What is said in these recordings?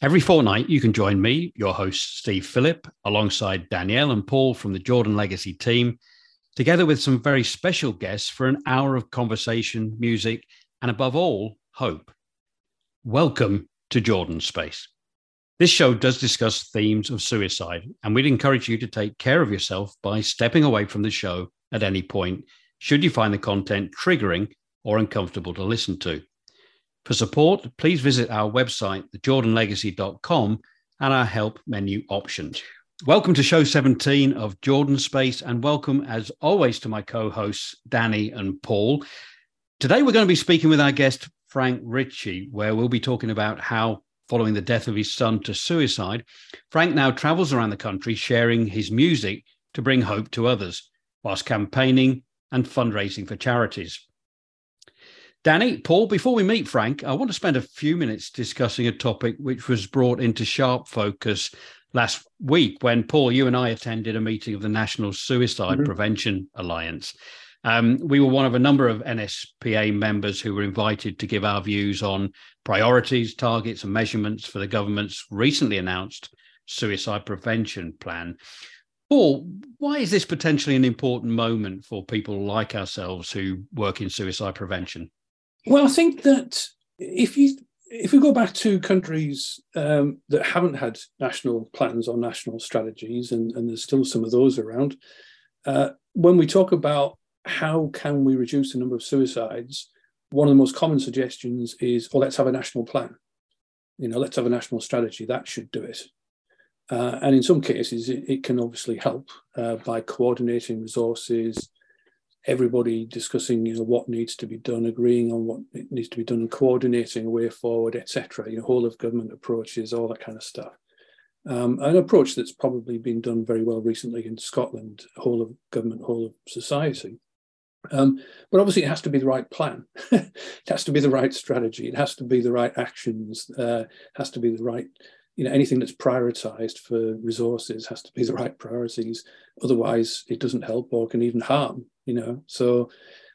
Every fortnight, you can join me, your host, Steve Philip, alongside Danielle and Paul from the Jordan Legacy team, together with some very special guests for an hour of conversation, music, and above all, hope. Welcome to Jordan's Space. This show does discuss themes of suicide, and we'd encourage you to take care of yourself by stepping away from the show at any point, should you find the content triggering or uncomfortable to listen to. For support, please visit our website, thejordanlegacy.com, and our help menu options. Welcome to show 17 of Jordan's Space, and welcome, as always, to my co-hosts, Danny and Paul. Today, we're going to be speaking with our guest, Frank Ritchie, where we'll be talking about how, following the death of his son to suicide, Frank now travels around the country sharing his music to bring hope to others, whilst campaigning and fundraising for charities. Danny, Paul, before we meet Frank, I want to spend a few minutes discussing a topic which was brought into sharp focus last week when, Paul, you and I attended a meeting of the National Suicide Prevention Alliance. We were one of a number of NSPA members who were invited to give our views on priorities, targets and measurements for the government's recently announced suicide prevention plan. Paul, why is this potentially an important moment for people like ourselves who work in suicide prevention? Well, I think that if we go back to countries that haven't had national plans or national strategies, and there's still some of those around, when we talk about how can we reduce the number of suicides, one of the most common suggestions is, oh, let's have a national plan. You know, let's have a national strategy. That should do it. And in some cases, it can obviously help by coordinating resources, everybody discussing, you know, what needs to be done, agreeing on what needs to be done, coordinating a way forward, etc. You know, whole of government approaches, all that kind of stuff. An approach that's probably been done very well recently in Scotland, whole of government, whole of society. But obviously, it has to be the right plan. It has to be the right strategy. It has to be the right actions. Has to be the right, you know, anything that's prioritised for resources has to be the right priorities. Otherwise, it doesn't help or can even harm. You know, so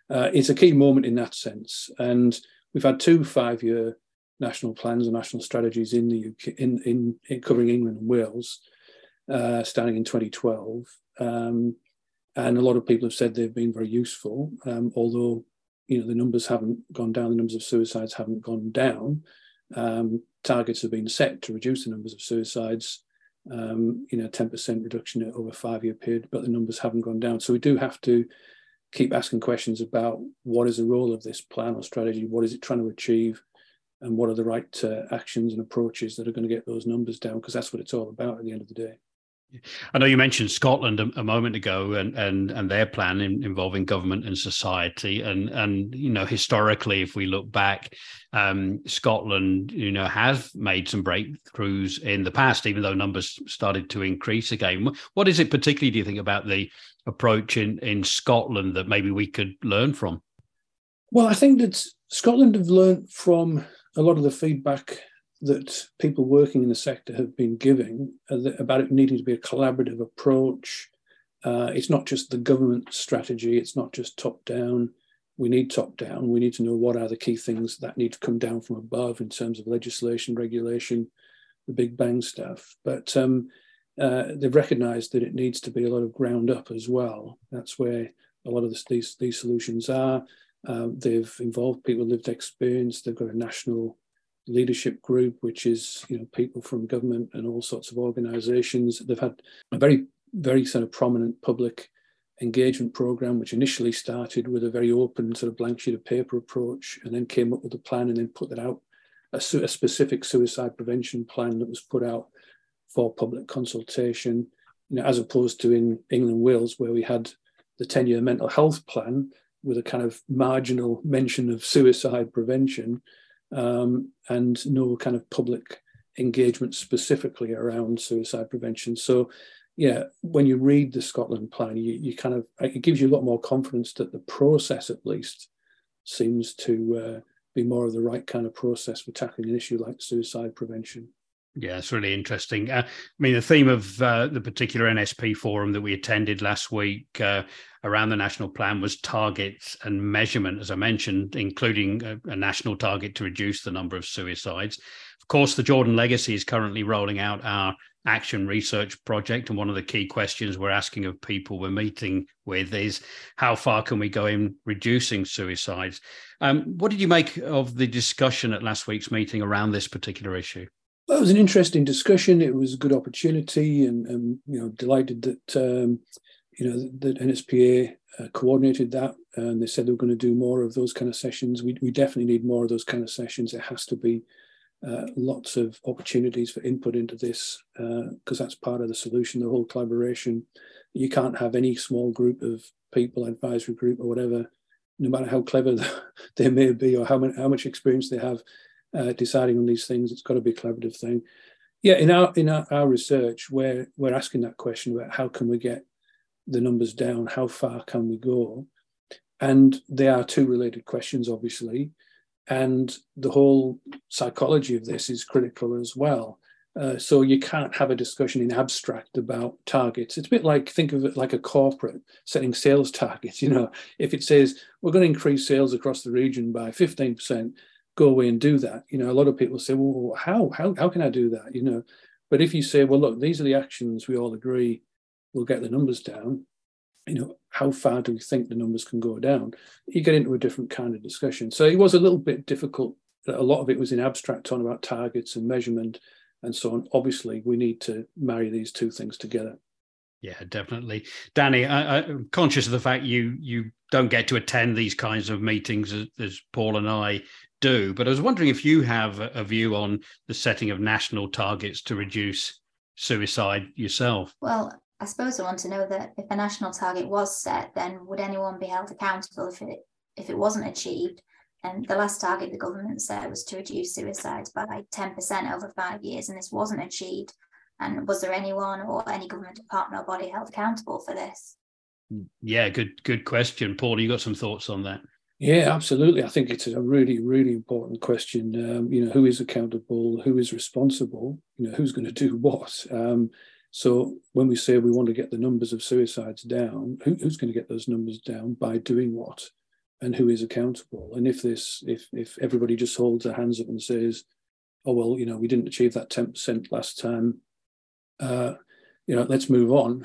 it's a key moment in that sense. And we've had 2 5-year national plans and national strategies in the UK, in covering England and Wales, starting in 2012. And a lot of people have said they've been very useful, although, you know, the numbers haven't gone down, the numbers of suicides haven't gone down. Targets have been set to reduce the numbers of suicides, 10% reduction over a 5-year period, but the numbers haven't gone down. So we do have to keep asking questions about what is the role of this plan or strategy, what is it trying to achieve, and what are the right actions and approaches that are going to get those numbers down, because that's what it's all about at the end of the day. I know you mentioned Scotland a moment ago and their plan involving government and society. And you know, historically, if we look back, Scotland, you know, has made some breakthroughs in the past, even though numbers started to increase again. What is it particularly, do you think, about the approach in Scotland that maybe we could learn from? Well, I think that Scotland have learned from a lot of the feedback that people working in the sector have been giving about it needing to be a collaborative approach. It's not just the government strategy. It's not just top down. We need top down. We need to know what are the key things that need to come down from above in terms of legislation, regulation, the big bang stuff. But they've recognised that it needs to be a lot of ground up as well. That's where a lot of these solutions are. They've involved people with lived experience. They've got a national leadership group, which is, you know, people from government and all sorts of organisations. They've had a very, very sort of prominent public engagement programme, which initially started with a very open sort of blank sheet of paper approach, and then came up with a plan and then put that out a specific suicide prevention plan that was put out for public consultation, you know, as opposed to in England, Wales, where we had the 10-year mental health plan with a kind of marginal mention of suicide prevention, and no kind of public engagement specifically around suicide prevention. So, yeah, when you read the Scotland plan, you kind of, it gives you a lot more confidence that the process at least seems to be more of the right kind of process for tackling an issue like suicide prevention. Yeah, it's really interesting. I mean, the theme of the particular NSP forum that we attended last week around the national plan was targets and measurement, as I mentioned, including a national target to reduce the number of suicides. Of course, the Jordan Legacy is currently rolling out our action research project. And one of the key questions we're asking of people we're meeting with is, how far can we go in reducing suicides? What did you make of the discussion at last week's meeting around this particular issue? Well, it was an interesting discussion. It was a good opportunity, and you know, delighted that that NSPA coordinated that, and they said they were going to do more of those kind of sessions. We definitely need more of those kind of sessions. There has to be lots of opportunities for input into this, because that's part of the solution, the whole collaboration. You can't have any small group of people, advisory group or whatever, no matter how clever they may be or how much experience they have, deciding on these things. It's got to be a collaborative thing. Yeah, in our research, we're asking that question about how can we get the numbers down, how far can we go? And they are two related questions, obviously. And the whole psychology of this is critical as well. So you can't have a discussion in abstract about targets. It's a bit like, think of it like a corporate setting sales targets. You know, if it says, we're going to increase sales across the region by 15%, go away and do that. You know, a lot of people say, well, how can I do that? You know, but if you say, well, look, these are the actions we all agree will get the numbers down, you know, how far do we think the numbers can go down? You get into a different kind of discussion. So it was a little bit difficult. A lot of it was in abstract, talking about targets and measurement and so on. Obviously, we need to marry these two things together. Yeah, definitely. Danny, I'm conscious of the fact you don't get to attend these kinds of meetings as Paul and I do, but I was wondering if you have a view on the setting of national targets to reduce suicide yourself. Well, I suppose I want to know that if a national target was set, then would anyone be held accountable if it wasn't achieved? And the last target the government set was to reduce suicides by 10% over 5 years, and this wasn't achieved. And was there anyone or any government department or body held accountable for this? Yeah, good question. Paul, you got some thoughts on that? Yeah, absolutely. I think it's a really, really important question. You know, who is accountable? Who is responsible? You know, who's going to do what? So when we say we want to get the numbers of suicides down, who's going to get those numbers down by doing what, and who is accountable? And if everybody just holds their hands up and says, oh, well, you know, we didn't achieve that 10% last time, you know, let's move on,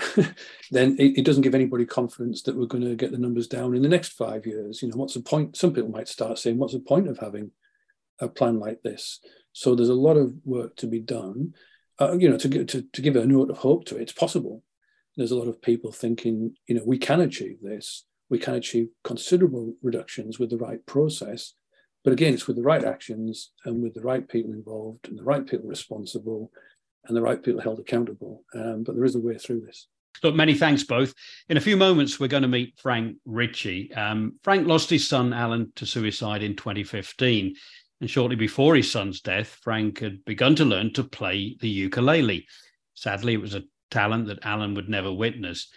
then it doesn't give anybody confidence that we're going to get the numbers down in the next 5 years. You know, what's the point? Some people might start saying, what's the point of having a plan like this? So there's a lot of work to be done. You know, to give a note of hope to it, it's possible. There's a lot of people thinking, you know, we can achieve this. We can achieve considerable reductions with the right process. But again, it's with the right actions and with the right people involved and the right people responsible and the right people held accountable. But there is a way through this. Look, many thanks both. In a few moments, we're going to meet Frank Ritchie. Frank lost his son, Alan, to suicide in 2015. And shortly before his son's death, Frank had begun to learn to play the ukulele. Sadly, it was a talent that Alan would never witness.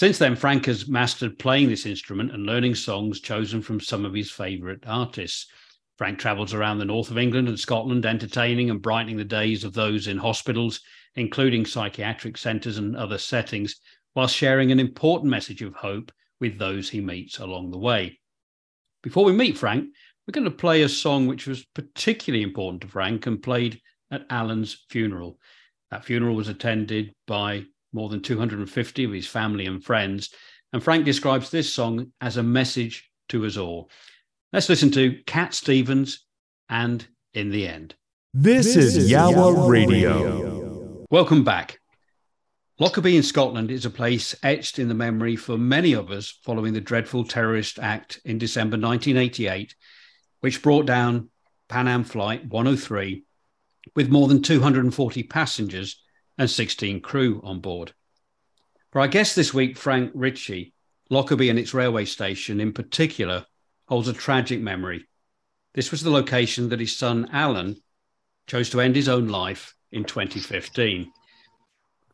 Since then, Frank has mastered playing this instrument and learning songs chosen from some of his favourite artists. Frank travels around the north of England and Scotland, entertaining and brightening the days of those in hospitals, including psychiatric centres and other settings, whilst sharing an important message of hope with those he meets along the way. Before we meet Frank, we're going to play a song which was particularly important to Frank and played at Alan's funeral. That funeral was attended by more than 250 of his family and friends, and Frank describes this song as a message to us all. Let's listen to Cat Stevens and In the End. This is Yowah Radio. Welcome back. Lockerbie in Scotland is a place etched in the memory for many of us following the dreadful terrorist act in December 1988, which brought down Pan Am Flight 103 with more than 240 passengers and 16 crew on board. For our guest this week, Frank Ritchie, Lockerbie and its railway station in particular holds a tragic memory. This was the location that his son Alan chose to end his own life in 2015.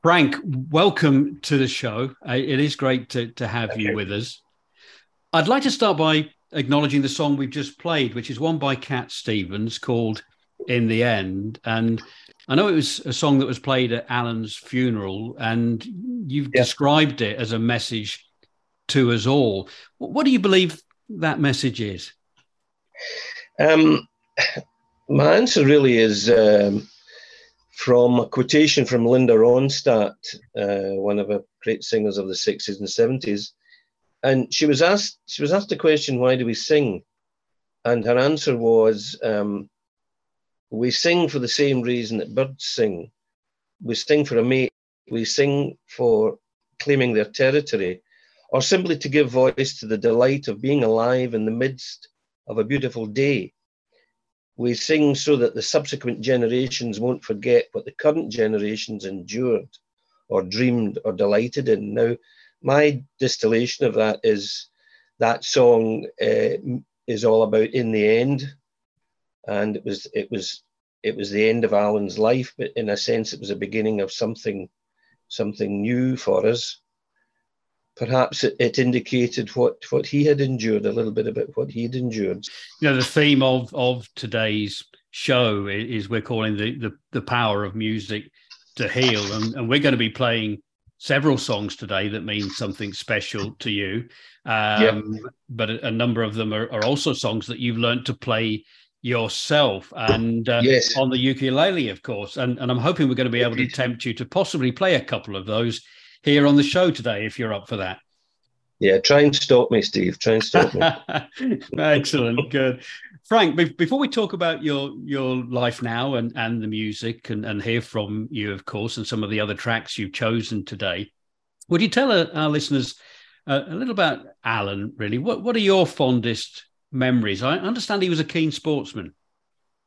Frank, welcome to the show. It is great to have you with us. I'd like to start by acknowledging the song we've just played, which is one by Cat Stevens called In the End. And I know it was a song that was played at Alan's funeral, and you've described it as a message to us all. What do you believe that message is? My answer really is from a quotation from Linda Ronstadt, one of the great singers of the 60s and 70s. And she was asked the question, why do we sing? And her answer was, we sing for the same reason that birds sing. We sing for a mate. We sing for claiming their territory, or simply to give voice to the delight of being alive in the midst of a beautiful day. We sing so that the subsequent generations won't forget what the current generations endured or dreamed or delighted in. Now, my distillation of that is that song is all about in the end. And it was the end of Alan's life, but in a sense, it was a beginning of something new for us. Perhaps it indicated what he had endured, a little bit about what he'd endured. You know, the theme of today's show is we're calling the power of music to heal. And we're going to be playing several songs today that mean something special to you. But a number of them are also songs that you've learned to play yourself, and on the ukulele, of course. And I'm hoping we're going to be able to tempt you to possibly play a couple of those here on the show today, if you're up for that. Yeah, try and stop me, Steve. Try and stop me. Excellent, good. Frank, before we talk about your life now and the music and hear from you, of course, and some of the other tracks you've chosen today, would you tell our listeners a little about Alan, really? What are your fondest memories? I understand he was a keen sportsman.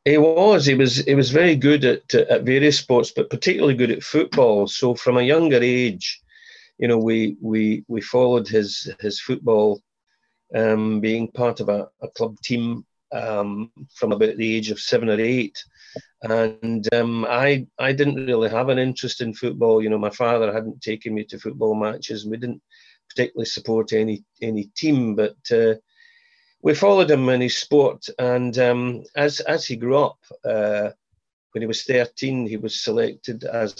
He was very good at various sports, but particularly good at football. So from a younger age, you know, we followed his football, being part of a club team from about the age of 7 or 8, and I didn't really have an interest in football. You know, my father hadn't taken me to football matches, and we didn't particularly support any team, but we followed him in his sport. And as he grew up, when he was 13, he was selected as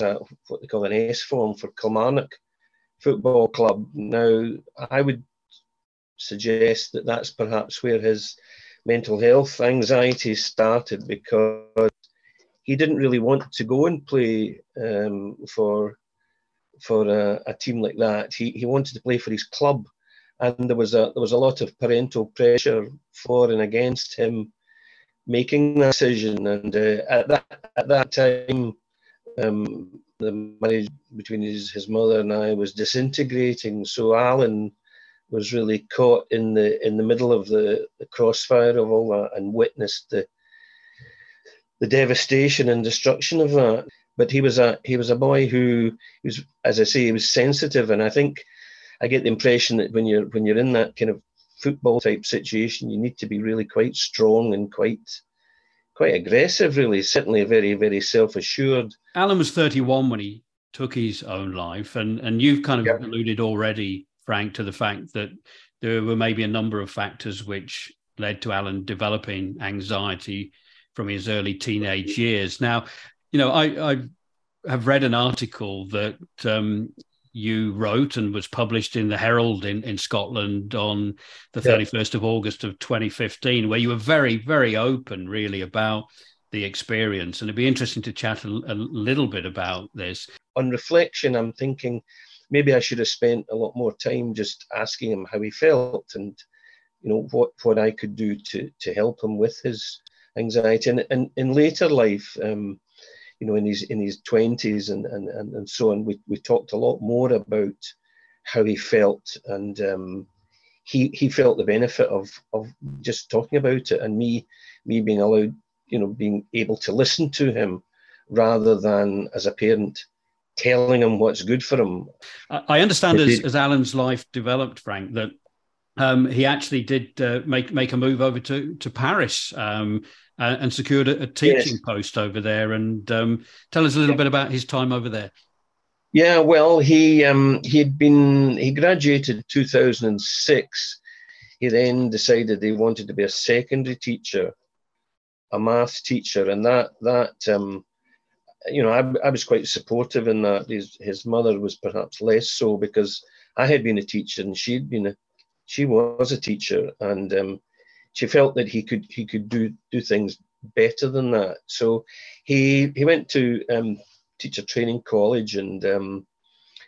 what they call an S-form for Kilmarnock Football Club. Now, I would suggest that that's perhaps where his mental health anxiety started, because he didn't really want to go and play for a team like that. He wanted to play for his club. And there was a lot of parental pressure for and against him making that decision. And at that time, the marriage between his mother and I was disintegrating. So Alan was really caught in the middle of the crossfire of all that, and witnessed the devastation and destruction of that. But he was a boy who was, as I say, he was sensitive, and I think. I get the impression that when you're in that kind of football type situation, you need to be really quite strong and quite aggressive, really, certainly very, very self-assured. Alan was 31 when he took his own life, and you've kind of alluded already, Frank, to the fact that there were maybe a number of factors which led to Alan developing anxiety from his early teenage years. Now, you know, I have read an article that you wrote and was published in the Herald in Scotland on the 31st of August of 2015, where you were very, very open, really, about the experience. And it'd be interesting to chat a little bit about this. On reflection, I'm thinking maybe I should have spent a lot more time just asking him how he felt, and, you know, what I could do to help him with his anxiety. And in later life, you know, in his 20s and so on, we talked a lot more about how he felt, and he felt the benefit of just talking about it, and me being allowed you know, being able to listen to him rather than as a parent telling him what's good for him. I understand as Alan's life developed, Frank, that he actually did make a move over to Paris and secured a teaching post over there. And tell us a little bit about his time over there. Yeah, well, he graduated 2006. He then decided he wanted to be a secondary teacher, a maths teacher, and you know, I was quite supportive in that. His mother was perhaps less so, because I had been a teacher and she was a teacher, and she felt that he could do things better than that. So he went to teacher training college, and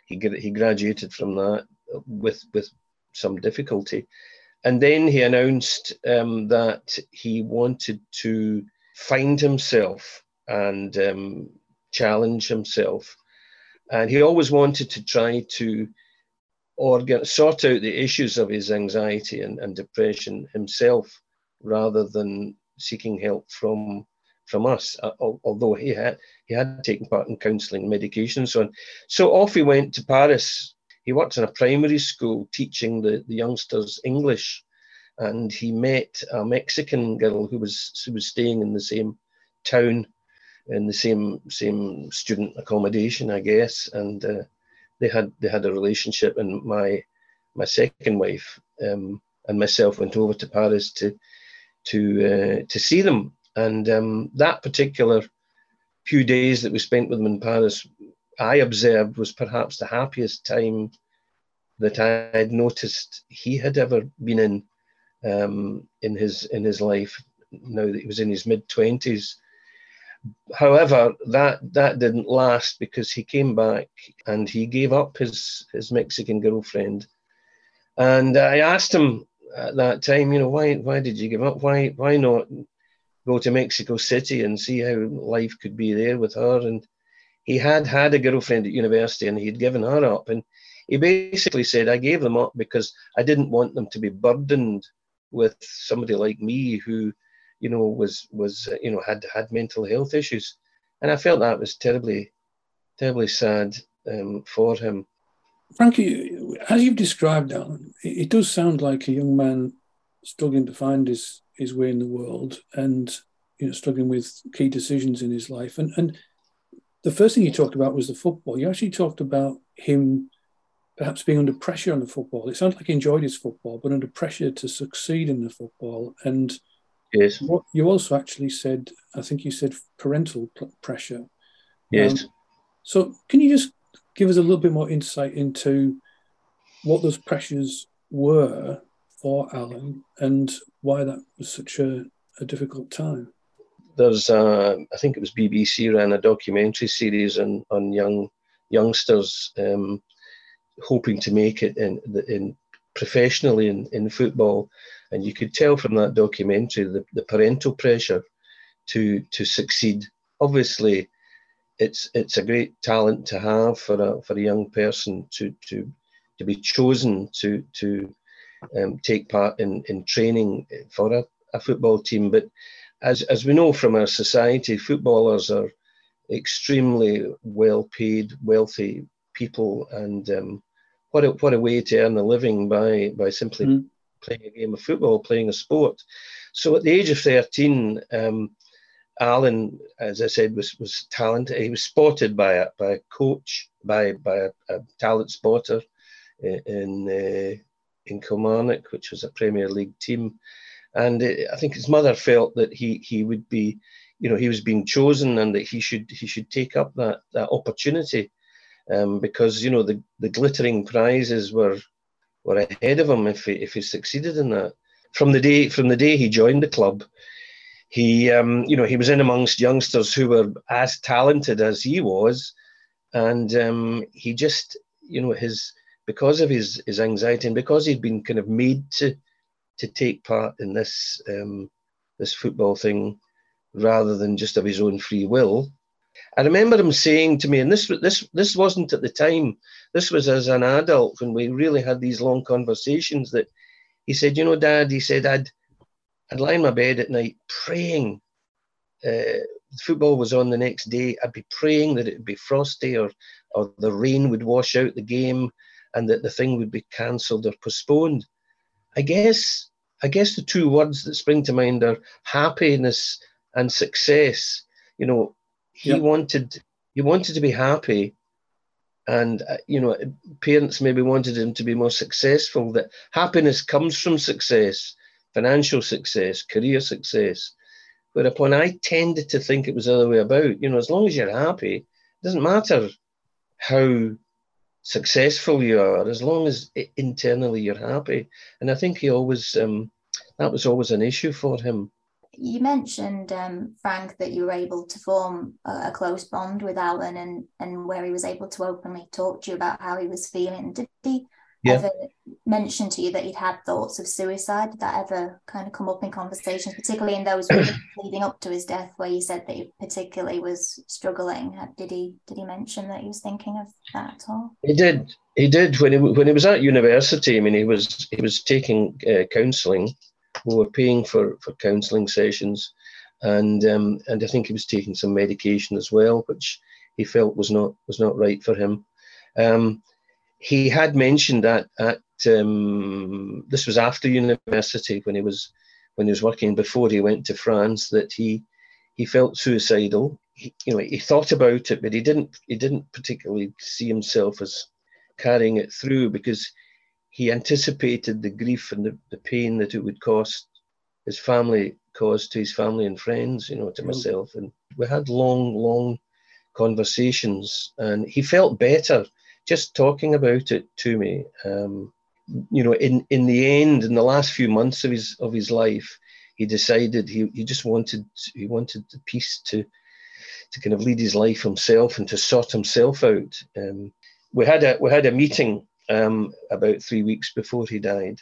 he graduated from that with some difficulty. And then he announced that he wanted to find himself and challenge himself. And he always wanted to try to sort out the issues of his anxiety and depression himself, rather than seeking help from us, although he had taken part in counselling, medication and so on. So off he went to Paris. He worked in a primary school teaching the youngsters English, and he met a Mexican girl who was staying in the same town, in the same student accommodation, I guess, and they had a relationship. And my second wife and myself went over to Paris to see them. And that particular few days that we spent with them in Paris, I observed, was perhaps the happiest time that I had noticed he had ever been in his life, now that he was in his mid-20s. However, that didn't last, because he came back and he gave up his Mexican girlfriend. And I asked him at that time, you know, why did you give up? Why not go to Mexico City and see how life could be there with her? And he had a girlfriend at university, and he'd given her up. And he basically said, I gave them up because I didn't want them to be burdened with somebody like me who, you know, had mental health issues. And I felt that was terribly, terribly sad for him. Frankie, as you've described, Alan, it does sound like a young man struggling to find his way in the world, and, you know, struggling with key decisions in his life. And the first thing you talked about was the football. You actually talked about him perhaps being under pressure on the football. It sounds like he enjoyed his football, but under pressure to succeed in the football. And yes, what you also actually said, I think you said parental pressure. Yes. So can you just give us a little bit more insight into what those pressures were for Alan, and why that was such a difficult time? There's I think it was BBC ran a documentary series on youngsters hoping to make it in professionally in football, and you could tell from that documentary the parental pressure to succeed. Obviously, it's a great talent to have for a young person to be chosen to take part in training for a football team. But as we know from our society, footballers are extremely well-paid, wealthy people, and what a way to earn a living by simply playing a game of football, playing a sport. So at the age of 13, Alan, as I said, was talented. He was spotted by a coach, by a talent spotter in Kilmarnock, which was a Premier League team. And I think his mother felt that he would be, you know, he was being chosen, and that he should take up that opportunity, because, you know, the glittering prizes were ahead of him if he succeeded in that. From the day he joined the club, he you know, he was in amongst youngsters who were as talented as he was, and he just, you know, because of his anxiety, and because he'd been kind of made to take part in this football thing rather than just of his own free will. I remember him saying to me, and this wasn't at the time, this was as an adult when we really had these long conversations, that he said, you know, Dad, he said, I'd lie in my bed at night praying football was on the next day, I'd be praying that it would be frosty or the rain would wash out the game and that the thing would be cancelled or postponed. I guess the two words that spring to mind are happiness and success. You know, he wanted to be happy, and you know, parents maybe wanted him to be more successful. That happiness comes from success, financial success, career success. Whereupon I tended to think it was the other way about. You know, as long as you're happy, it doesn't matter how successful you are, as long as internally you're happy. And I think he always, that was always an issue for him. You mentioned, Frank, that you were able to form a close bond with Alan, and where he was able to openly talk to you about how he was feeling. Did he ever mention to you that he'd had thoughts of suicide? Did that ever kind of come up in conversations, particularly in those weeks leading up to his death, where you said that he particularly was struggling? Did he mention that he was thinking of that at all? He did. When he was at university, I mean, he was taking counselling. We were paying for counselling sessions, and I think he was taking some medication as well, which he felt was not right for him. He had mentioned that at this was after university, when he was working, before he went to France, that he felt suicidal. He thought about it, but he didn't particularly see himself as carrying it through, because he anticipated the grief and the pain that it would cause to his family and friends, to myself. And we had long conversations, and he felt better just talking about it to me. In the end, in the last few months of his life, he decided he wanted the peace to kind of lead his life himself and to sort himself out. We had a meeting about 3 weeks before he died,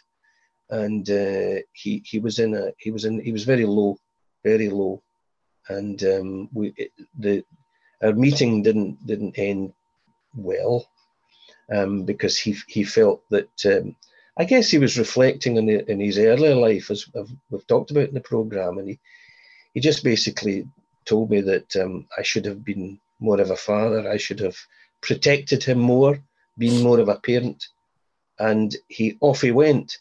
and he was very low, and our meeting didn't end well, because he felt that I guess he was reflecting in his earlier life, as we've talked about in the program, and he just basically told me that I should have been more of a father, I should have protected him more, been more of a parent, and off he went.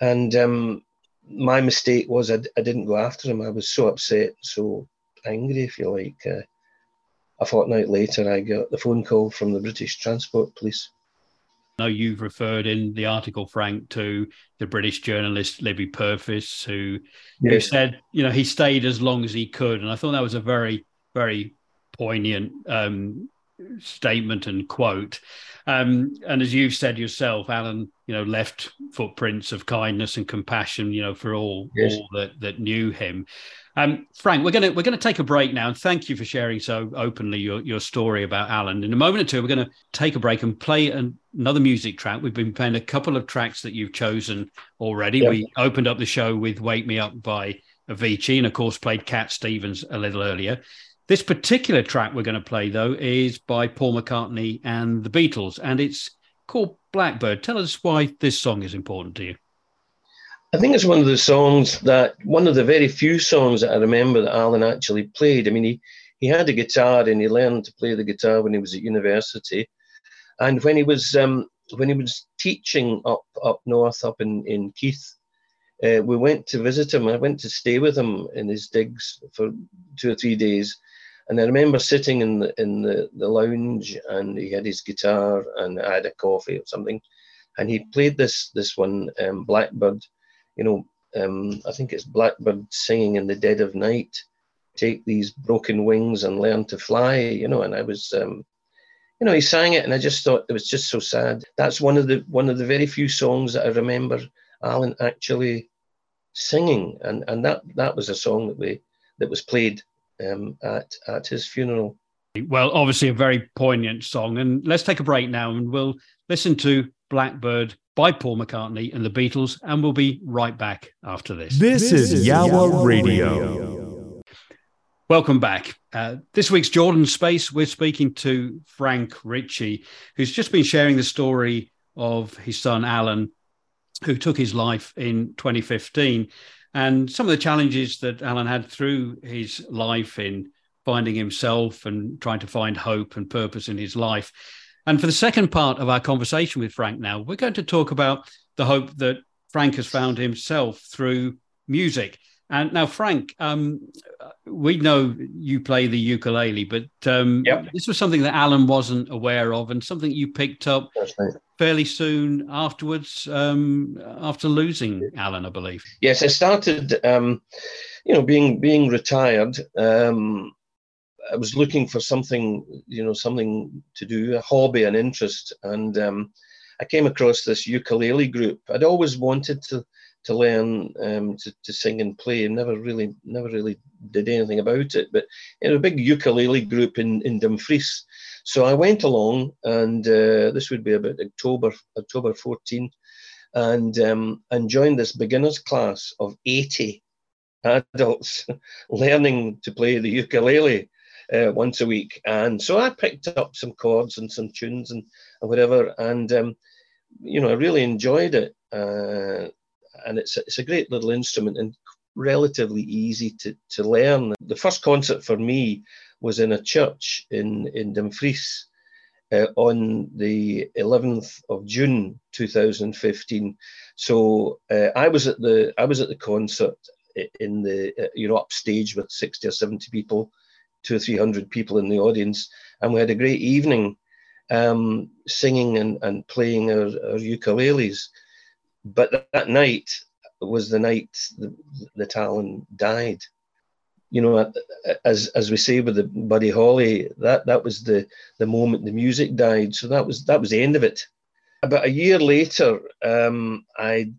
And my mistake was I didn't go after him. I was so upset, so angry, if you like. A fortnight later, I got the phone call from the British Transport Police. Now, you've referred in the article, Frank, to the British journalist Libby Purves, who said, he stayed as long as he could. And I thought that was a very, very poignant statement and quote. And as you've said yourself, Alan, left footprints of kindness and compassion, for all that knew him. Frank, we're going to take a break now, and thank you for sharing so openly your story about Alan. In a moment or two, we're going to take a break and play another music track. We've been playing a couple of tracks that you've chosen already. Yep. We opened up the show with Wake Me Up by Avicii, and of course played Cat Stevens a little earlier. This particular track we're going to play, though, is by Paul McCartney and the Beatles, and it's called Blackbird. Tell us why this song is important to you. I think it's one of the very few songs that I remember that Alan actually played. I mean, he had a guitar, and he learned to play the guitar when he was at university, and when he was teaching up north, up in Keith. We went to visit him. I went to stay with him in his digs for 2 or 3 days. And I remember sitting in the lounge, and he had his guitar, and I had a coffee or something. And he played this one, Blackbird. I think it's Blackbird singing in the dead of night, take these broken wings and learn to fly, and I was, he sang it, and I just thought it was just so sad. That's one of the very few songs that I remember Alan actually singing. And that was a song that was played at his funeral. Well, obviously a very poignant song. And let's take a break now, and we'll listen to Blackbird by Paul McCartney and the Beatles, and we'll be right back after this. This is Yowah Radio. Welcome back. This week's Jordan's Space, we're speaking to Frank Ritchie, who's just been sharing the story of his son Alan, who took his life in 2015. And some of the challenges that Alan had through his life in finding himself and trying to find hope and purpose in his life. And for the second part of our conversation with Frank now, we're going to talk about the hope that Frank has found himself through music. And now, Frank, we know you play the ukulele, but this was something that Alan wasn't aware of and something you picked up fairly soon afterwards, after losing Alan, I believe. Yes, I started, being retired. I was looking for something to do, a hobby, an interest. And I came across this ukulele group. I'd always wanted to learn to sing and play, and never really did anything about it. But it was a big ukulele group in Dumfries. So I went along, and this would be about October 14, and joined this beginner's class of 80 adults learning to play the ukulele once a week. And so I picked up some chords and some tunes and whatever, and, I really enjoyed it. And it's a great little instrument and relatively easy to learn. The first concert for me was in a church in Dumfries on the 11th of June 2015. So I was at the concert in the upstage with 60 or 70 people, 200 or 300 people in the audience, and we had a great evening singing and playing our ukuleles. But that night was the night that Alan died. As we say with the Buddy Holly, that was the moment the music died. So that was the end of it. About a year later, I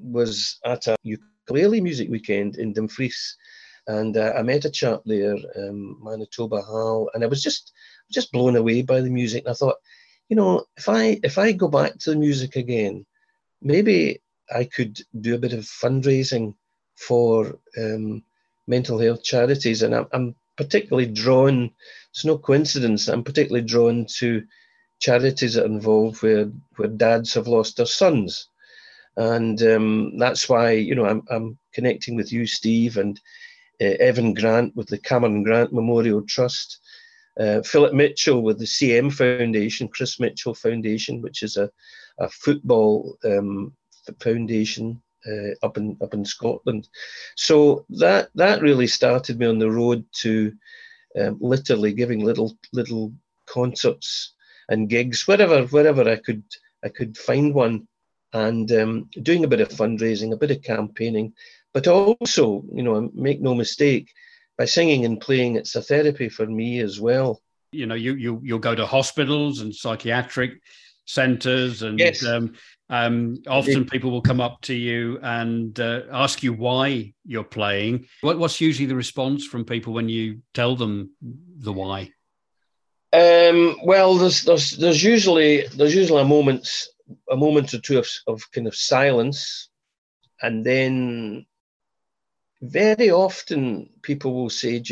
was at a ukulele music weekend in Dumfries, and I met a chap there, Manitoba Hall, and I was just blown away by the music. And I thought, if I go back to the music again, maybe I could do a bit of fundraising for mental health charities. And I'm particularly drawn, it's no coincidence, I'm particularly drawn to charities that involve where dads have lost their sons. And that's why, I'm connecting with you, Steve, and Evan Grant with the Cameron Grant Memorial Trust, Philip Mitchell with the CM Foundation, Chris Mitchell Foundation, which is a football foundation up in Scotland. So that really started me on the road to literally giving little concerts and gigs wherever I could find one, and doing a bit of fundraising, a bit of campaigning, but also make no mistake, by singing and playing, it's a therapy for me as well. You'll go to hospitals and psychiatric centres, and yes. Often people will come up to you and ask you why you're playing. What's usually the response from people when you tell them the why? Well, there's usually a moment or two of kind of silence, and then very often people will say,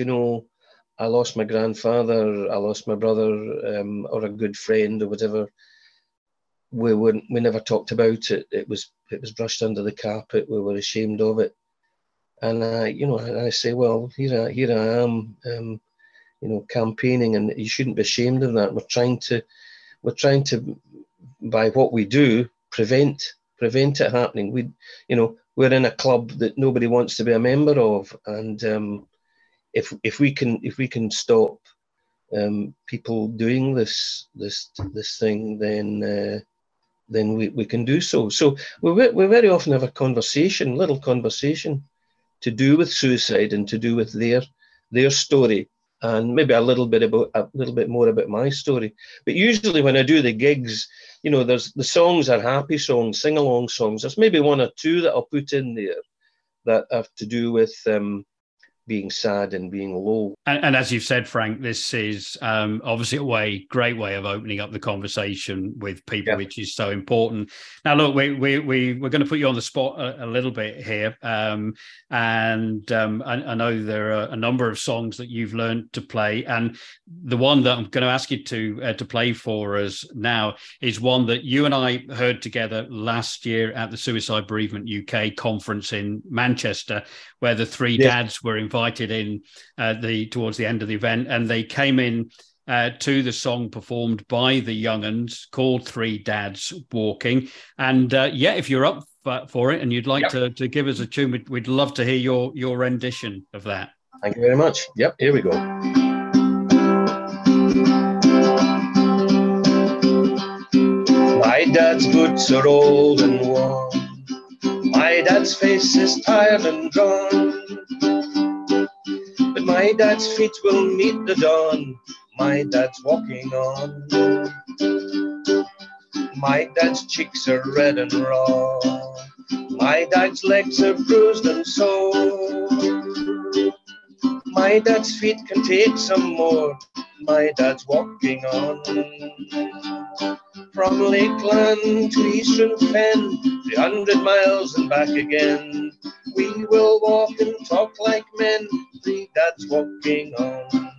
I lost my grandfather, I lost my brother, or a good friend, or whatever. We never talked about it. It was brushed under the carpet. We were ashamed of it. And I say, well, here I am, campaigning, and you shouldn't be ashamed of that. We're trying to, by what we do, prevent it happening. We're in a club that nobody wants to be a member of, and if we can stop people doing this thing, then we can do so. So we very often have a little conversation to do with suicide and to do with their story, and maybe a little bit more about my story. But usually when I do the gigs, there's the songs are happy songs, sing-along songs. There's maybe one or two that I'll put in there that have to do with being sad and being low. And as you've said, Frank, this is obviously a great way of opening up the conversation with people, which is so important. Now, look, we're going to put you on the spot a little bit here. I know there are a number of songs that you've learned to play, and the one that I'm going to ask you to play for us now is one that you and I heard together last year at the Suicide Bereavement UK conference in Manchester, where the three dads were invited in towards the end of the event, and they came in to the song performed by the young'uns called Three Dads Walking. And if you're up for it and you'd like to give us a tune, we'd love to hear your rendition of that. Thank you very much. Yep, here we go. My dad's boots are old and worn. My dad's face is tired and drawn. But my dad's feet will meet the dawn. My dad's walking on. My dad's cheeks are red and raw. My dad's legs are bruised and sore. My dad's feet can take some more. My dad's walking on. From Lakeland to Eastern Fen, 300 miles and back again. We will walk and talk like men, three dads walking on.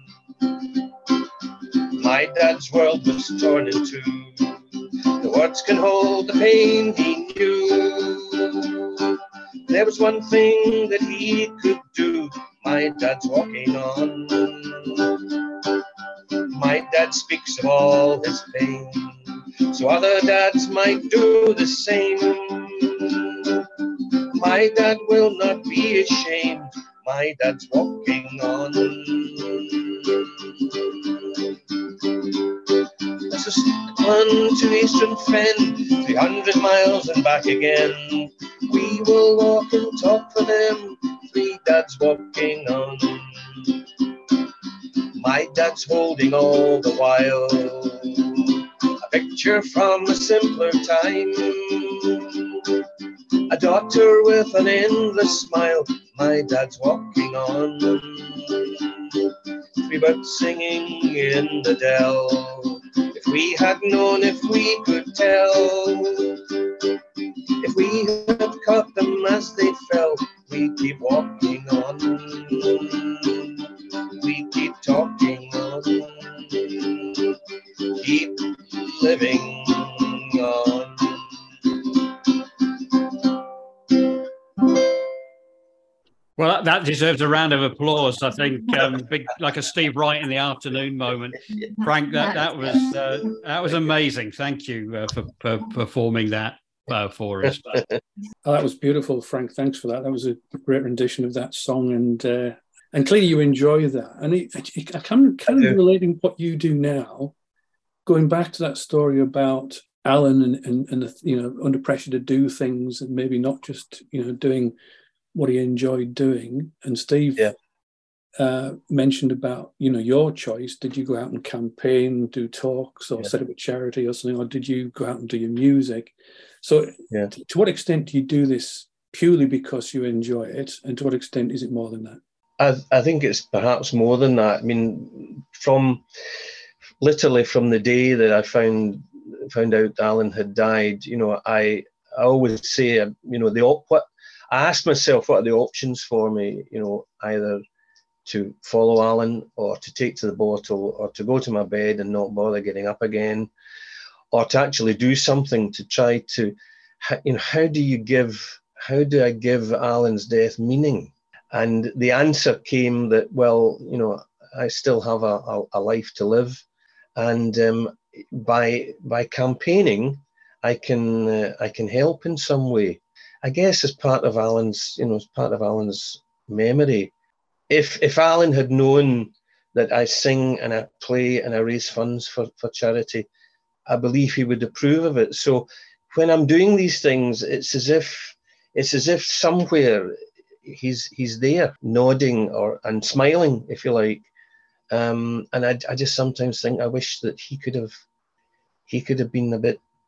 My dad's world was torn in two. The words can hold the pain he knew. There was one thing that he could do. My dad's walking on. My dad speaks of all his pain, so other dads might do the same. My dad will not be ashamed. My dad's walking on. This is one to Eastern Fen, 300 miles and back again. We will walk and talk for them. Three dads walking on. My dad's holding all the while picture from a simpler time, a daughter with an endless smile. My dad's walking on. Three birds singing in the dell. If we had known, if we could tell, if we had caught them as they fell, we keep walking on. We keep talking on. Keep living on. Well, that deserves a round of applause, I think. Big, like a Steve Wright in the afternoon moment. Frank, that was amazing. Thank you for performing that for us. Oh, that was beautiful, Frank. Thanks for that. That was a great rendition of that song, and clearly you enjoy that. And I can kind of relating what you do now. Going back to that story about Alan and you know, under pressure to do things and maybe not just, you know, doing what he enjoyed doing. And Steve mentioned about, you know, your choice. Did you go out and campaign, do talks or set up a charity or something? Or did you go out and do your music? So to what extent do you do this purely because you enjoy it? And to what extent is it more than that? I think it's perhaps more than that. I mean, literally from the day that I found out Alan had died, you know, I always say, you know, I asked myself, what are the options for me? You know, either to follow Alan or to take to the bottle or to go to my bed and not bother getting up again, or to actually do something to try to, you know, how do I give Alan's death meaning? And the answer came that, well, you know, I still have a life to live. And by campaigning, I can help in some way. I guess as part of Alan's, you know, as part of Alan's memory. If Alan had known that I sing and I play and I raise funds for charity, I believe he would approve of it. So when I'm doing these things, it's as if somewhere he's there, nodding and smiling, if you like. And I just sometimes think I wish that he could have been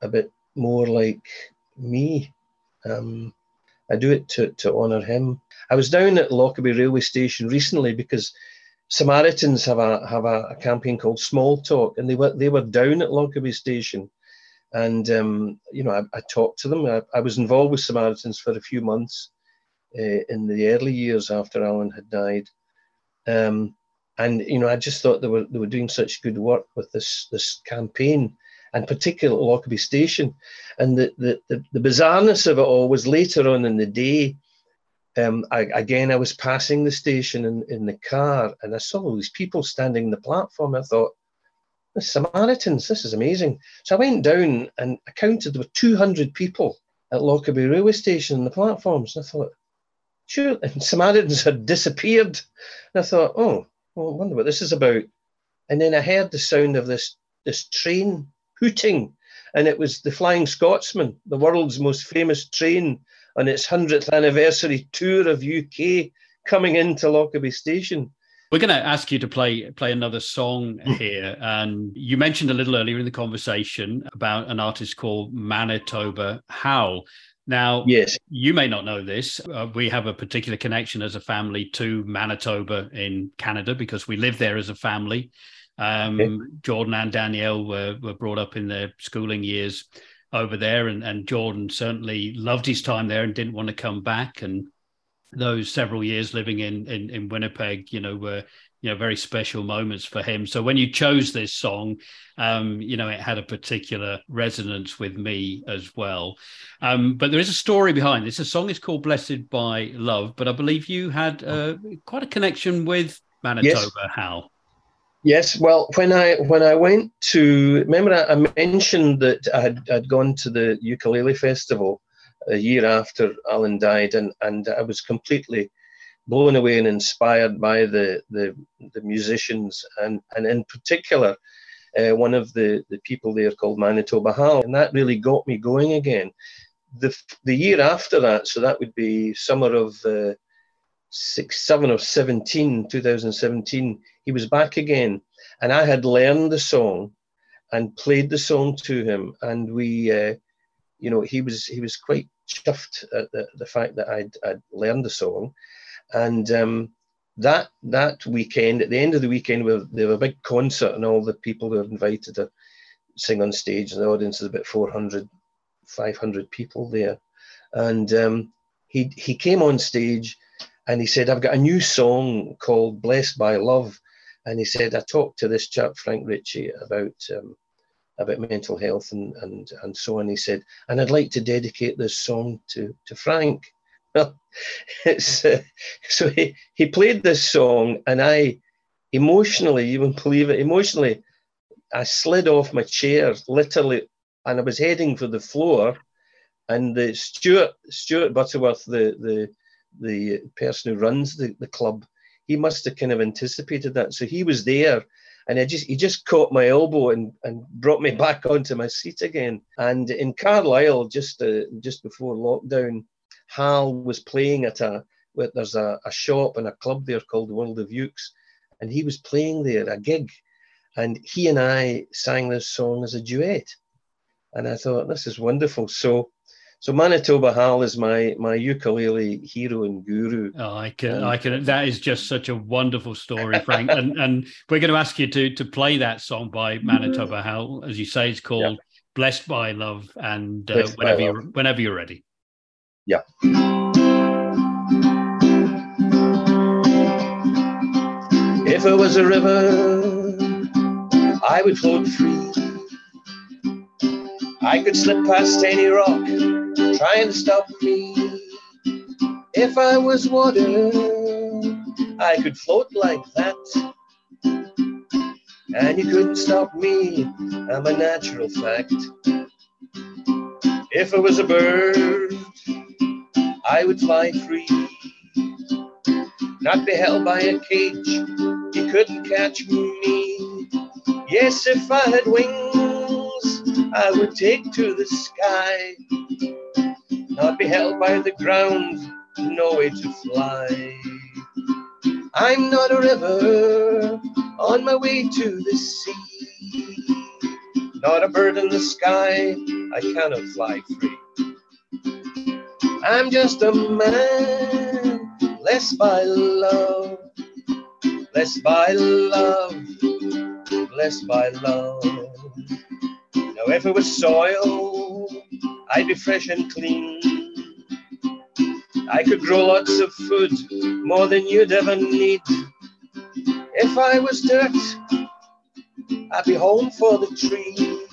a bit more like me. I do it to honour him. I was down at Lockerbie railway station recently because Samaritans have a campaign called Small Talk, and they were down at Lockerbie station, and you know, I talked to them. I was involved with Samaritans for a few months in the early years after Alan had died. And, you know, I just thought they were doing such good work with this campaign, and particularly at Lockerbie Station. And the bizarreness of it all was later on in the day. I was passing the station in the car, and I saw all these people standing on the platform. I thought, the Samaritans, this is amazing. So I went down and I counted, there were 200 people at Lockerbie railway station on the platforms. And I thought, sure, and Samaritans had disappeared. And I thought, oh, well, I wonder what this is about. And then I heard the sound of this train hooting, and it was the Flying Scotsman, the world's most famous train, on its 100th anniversary tour of UK, coming into Lockerbie Station. We're going to ask you to play another song here. And you mentioned a little earlier in the conversation about an artist called Manitoba Hall. Now, yes, you may not know this. We have a particular connection as a family to Manitoba in Canada because we live there as a family. Okay. Jordan and Danielle were brought up in their schooling years over there, and Jordan certainly loved his time there and didn't want to come back. And those several years living in Winnipeg, you know, were, you know, very special moments for him. So when you chose this song, you know, it had a particular resonance with me as well. But there is a story behind this. The song is called "Blessed by Love," but I believe you had quite a connection with Manitoba Hall. Yes, well, when I went to, remember I mentioned that I'd gone to the ukulele festival a year after Alan died, and I was completely blown away and inspired by the musicians, and in particular, one of the people there called Manitoba Hall, and that really got me going again. The year after that, so that would be summer of 2017, he was back again, and I had learned the song and played the song to him, and we, you know, he was quite chuffed at the fact that I'd learned the song, and that weekend, at the end of the weekend, there was a big concert, and all the people who were invited to sing on stage, and the audience was about 400, 500 people there, and he came on stage. And he said, I've got a new song called "Blessed by Love." And he said, I talked to this chap, Frank Ritchie, about mental health and so on. He said, and I'd like to dedicate this song to Frank. Well, so he played this song, and I emotionally, you wouldn't believe it, emotionally, I slid off my chair, literally, and I was heading for the floor. And the Stuart Butterworth, the person who runs the club, he must have kind of anticipated that, so he was there, and he just caught my elbow and brought me back onto my seat again. And in Carlisle, just before lockdown, Hal was playing at there's a shop and a club there called World of Ukes, and he was playing there a gig, and he and I sang this song as a duet, and I thought, this is wonderful. So Manitoba Hall is my ukulele hero and guru. Oh, I can. That is just such a wonderful story, Frank. and we're going to ask you to play that song by Manitoba Hall. As you say, it's called "Blessed by Love." And whenever you're ready. Yeah. If it was a river, I would float free. I could slip past any rock trying to stop me. If I was water, I could float like that, and you couldn't stop me, I'm a natural fact. If I was a bird, I would fly free, not be held by a cage, you couldn't catch me. Yes, if I had wings, I would take to the sky, not be held by the ground, no way to fly. I'm not a river on my way to the sea, not a bird in the sky, I cannot fly free. I'm just a man, blessed by love, blessed by love, blessed by love. Now if it was soil, I'd be fresh and clean, I could grow lots of food, more than you'd ever need. if I was dirt, I'd be home for the trees,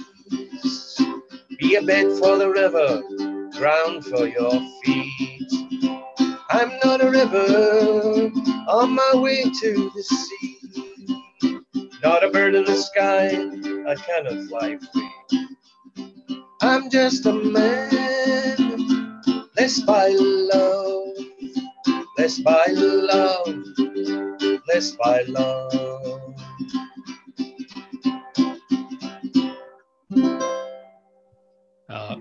be a bed for the river, ground for your feet. I'm not a river on my way to the sea, not a bird in the sky, I cannot fly free. I'm just a man, blessed by love, blessed by love, blessed by love.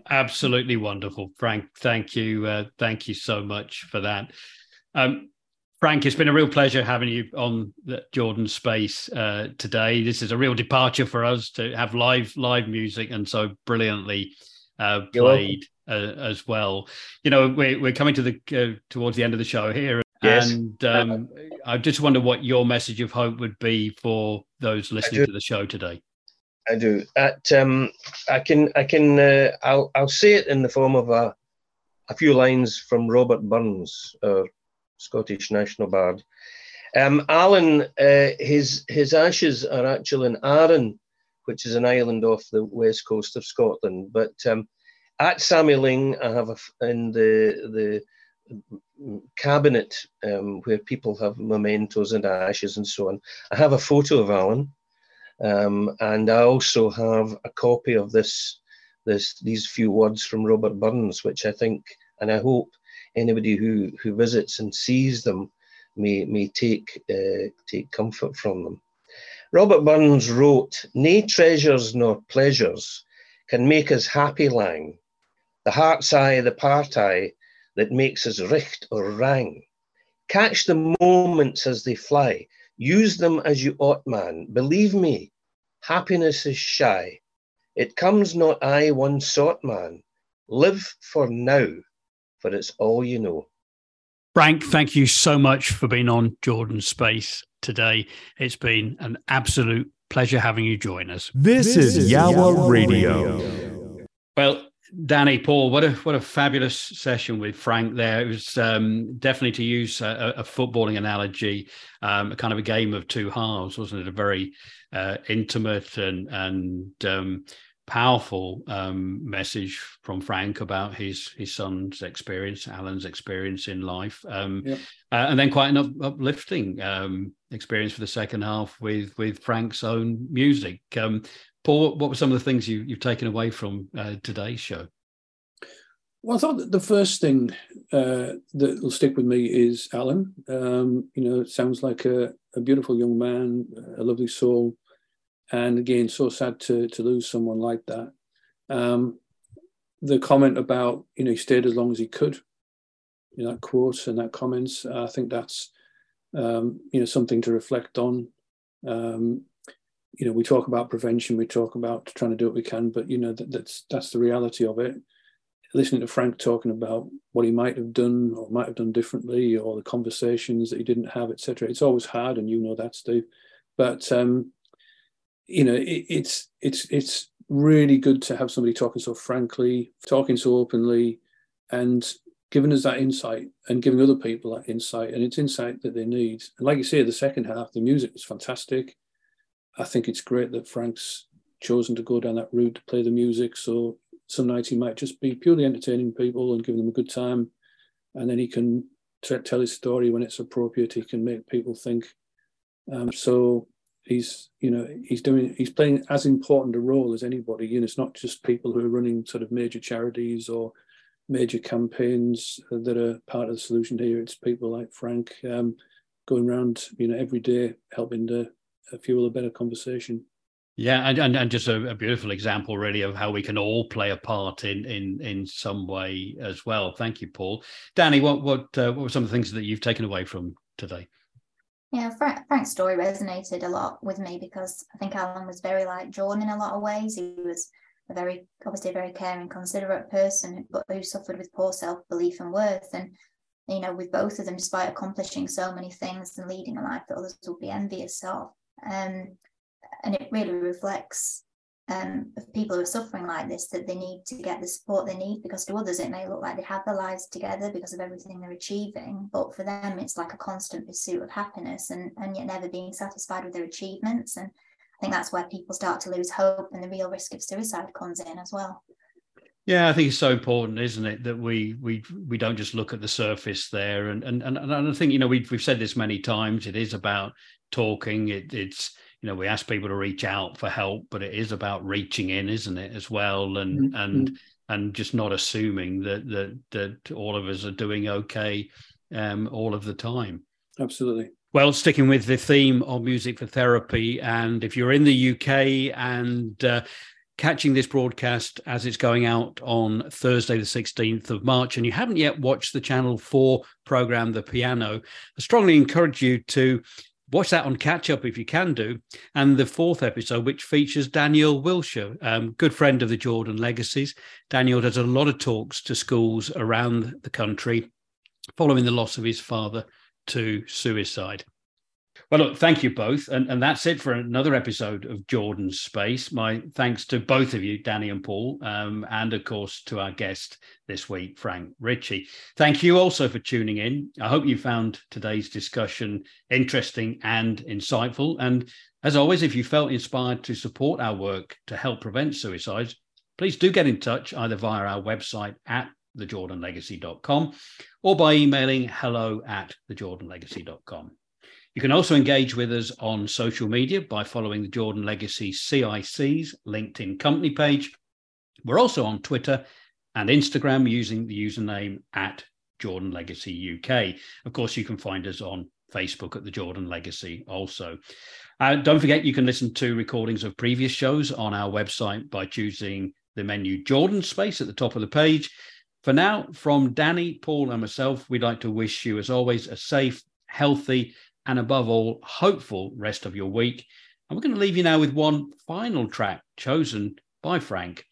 Absolutely wonderful, Frank. Thank you so much for that. Frank, it's been a real pleasure having you on the Jordan's Space today. This is a real departure for us to have live music and so brilliantly played as well. You know, we're coming to the towards the end of the show here, yes. And I just wonder what your message of hope would be for those listening to the show today. I do. I'll say it in the form of a few lines from Robert Burns, Scottish national bard. Alan, his ashes are actually in Arran, which is an island off the west coast of Scotland. But at Samyling, I have in the cabinet where people have mementos and ashes and so on, I have a photo of Alan, and I also have a copy of these few words from Robert Burns, which I think and I hope anybody who visits and sees them may take comfort from them. Robert Burns wrote, "Nay treasures nor pleasures can make us happy lang, the heart's eye, the part eye that makes us richt or rang. Catch the moments as they fly, use them as you ought, man. Believe me, happiness is shy, it comes not aye one sought, man. Live for now, for it's all you know." Frank, thank you so much for being on Jordan's Space today. It's been an absolute pleasure having you join us. This is Yowah Radio. Well, Danny, Paul, what a fabulous session with Frank there. It was definitely, to use a footballing analogy, a kind of a game of two halves, wasn't it? A very intimate and powerful message from Frank about his son's experience, Alan's experience in life, and then quite an uplifting experience for the second half with Frank's own music. Paul, what were some of the things you've taken away from today's show? Well, I thought that the first thing that will stick with me is Alan. You know, it sounds like a beautiful young man, a lovely soul. And again, so sad to lose someone like that. The comment about, you know, he stayed as long as he could, you know, that quote and that comments, I think that's, you know, something to reflect on. You know, we talk about prevention, we talk about trying to do what we can, but, you know, that's the reality of it. Listening to Frank talking about what he might have done or might have done differently, or the conversations that he didn't have, etc. It's always hard, and you know that, Steve. But, you know, it's really good to have somebody talking so frankly, talking so openly, and giving us that insight and giving other people that insight. And it's insight that they need. And like you say, the second half, the music was fantastic. I think it's great that Frank's chosen to go down that route to play the music. So some nights he might just be purely entertaining people and giving them a good time. And then he can tell his story when it's appropriate. He can make people think. So he's playing as important a role as anybody. You know, it's not just people who are running sort of major charities or major campaigns that are part of the solution here. It's people like Frank going around, you know, every day helping to fuel a better conversation. Yeah, and just a beautiful example, really, of how we can all play a part in some way as well. Thank you, Paul. Danny, what were some of the things that you've taken away from today? Yeah, Frank's story resonated a lot with me, because I think Alan was very like Jordan in a lot of ways. He was obviously a very caring, considerate person, but who suffered with poor self-belief and worth. And, you know, with both of them, despite accomplishing so many things and leading a life that others would be envious of. And it really reflects of people who are suffering like this, that they need to get the support they need, because to others it may look like they have their lives together because of everything they're achieving, but for them it's like a constant pursuit of happiness and yet never being satisfied with their achievements. And I think that's where people start to lose hope, and the real risk of suicide comes in as well. Yeah, I think it's so important, isn't it, that we don't just look at the surface there. And I think, you know, we've said this many times, it is about talking. It's you know, we ask people to reach out for help, but it is about reaching in, isn't it, as well? And mm-hmm. and just not assuming that all of us are doing okay all of the time. Absolutely. Well, sticking with the theme of music for therapy, and if you're in the UK and catching this broadcast as it's going out on Thursday, the 16th of March, and you haven't yet watched the Channel 4 programme, The Piano, I strongly encourage you to watch that on catch up if you can do, and the fourth episode, which features Danielle Wilshire, good friend of the Jordan Legacies. Danielle does a lot of talks to schools around the country following the loss of his father to suicide. Well, look, thank you both. And that's it for another episode of Jordan's Space. My thanks to both of you, Danny and Paul, and of course to our guest this week, Frank Ritchie. Thank you also for tuning in. I hope you found today's discussion interesting and insightful. And as always, if you felt inspired to support our work to help prevent suicides, please do get in touch either via our website at thejordanlegacy.com or by emailing hello@thejordanlegacy.com. You can also engage with us on social media by following the Jordan Legacy CIC's LinkedIn company page. We're also on Twitter and Instagram using the username at Jordan Legacy UK. Of course, you can find us on Facebook at the Jordan Legacy also. Don't forget, you can listen to recordings of previous shows on our website by choosing the menu Jordan Space at the top of the page. For now, from Danny, Paul and myself, we'd like to wish you, as always, a safe, healthy, and above all, hopeful rest of your week. And we're going to leave you now with one final track chosen by Frank,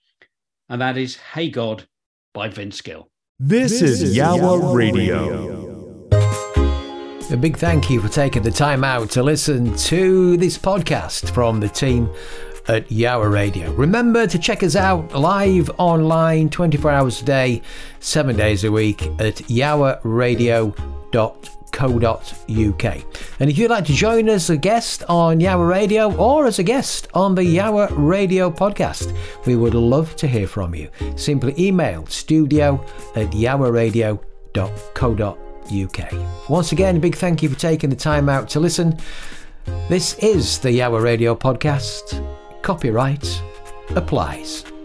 and that is Hey God by Vince Gill. This is Yowah Radio. A big thank you for taking the time out to listen to this podcast from the team at Yowah Radio. Remember to check us out live online 24 hours a day, 7 days a week at yowahradio.co.uk. And if you'd like to join us as a guest on Yowah Radio or as a guest on the Yowah Radio podcast, we would love to hear from you. Simply email studio@yowahradio.co.uk. Once again, a big thank you for taking the time out to listen. This is the Yowah Radio podcast. Copyright applies.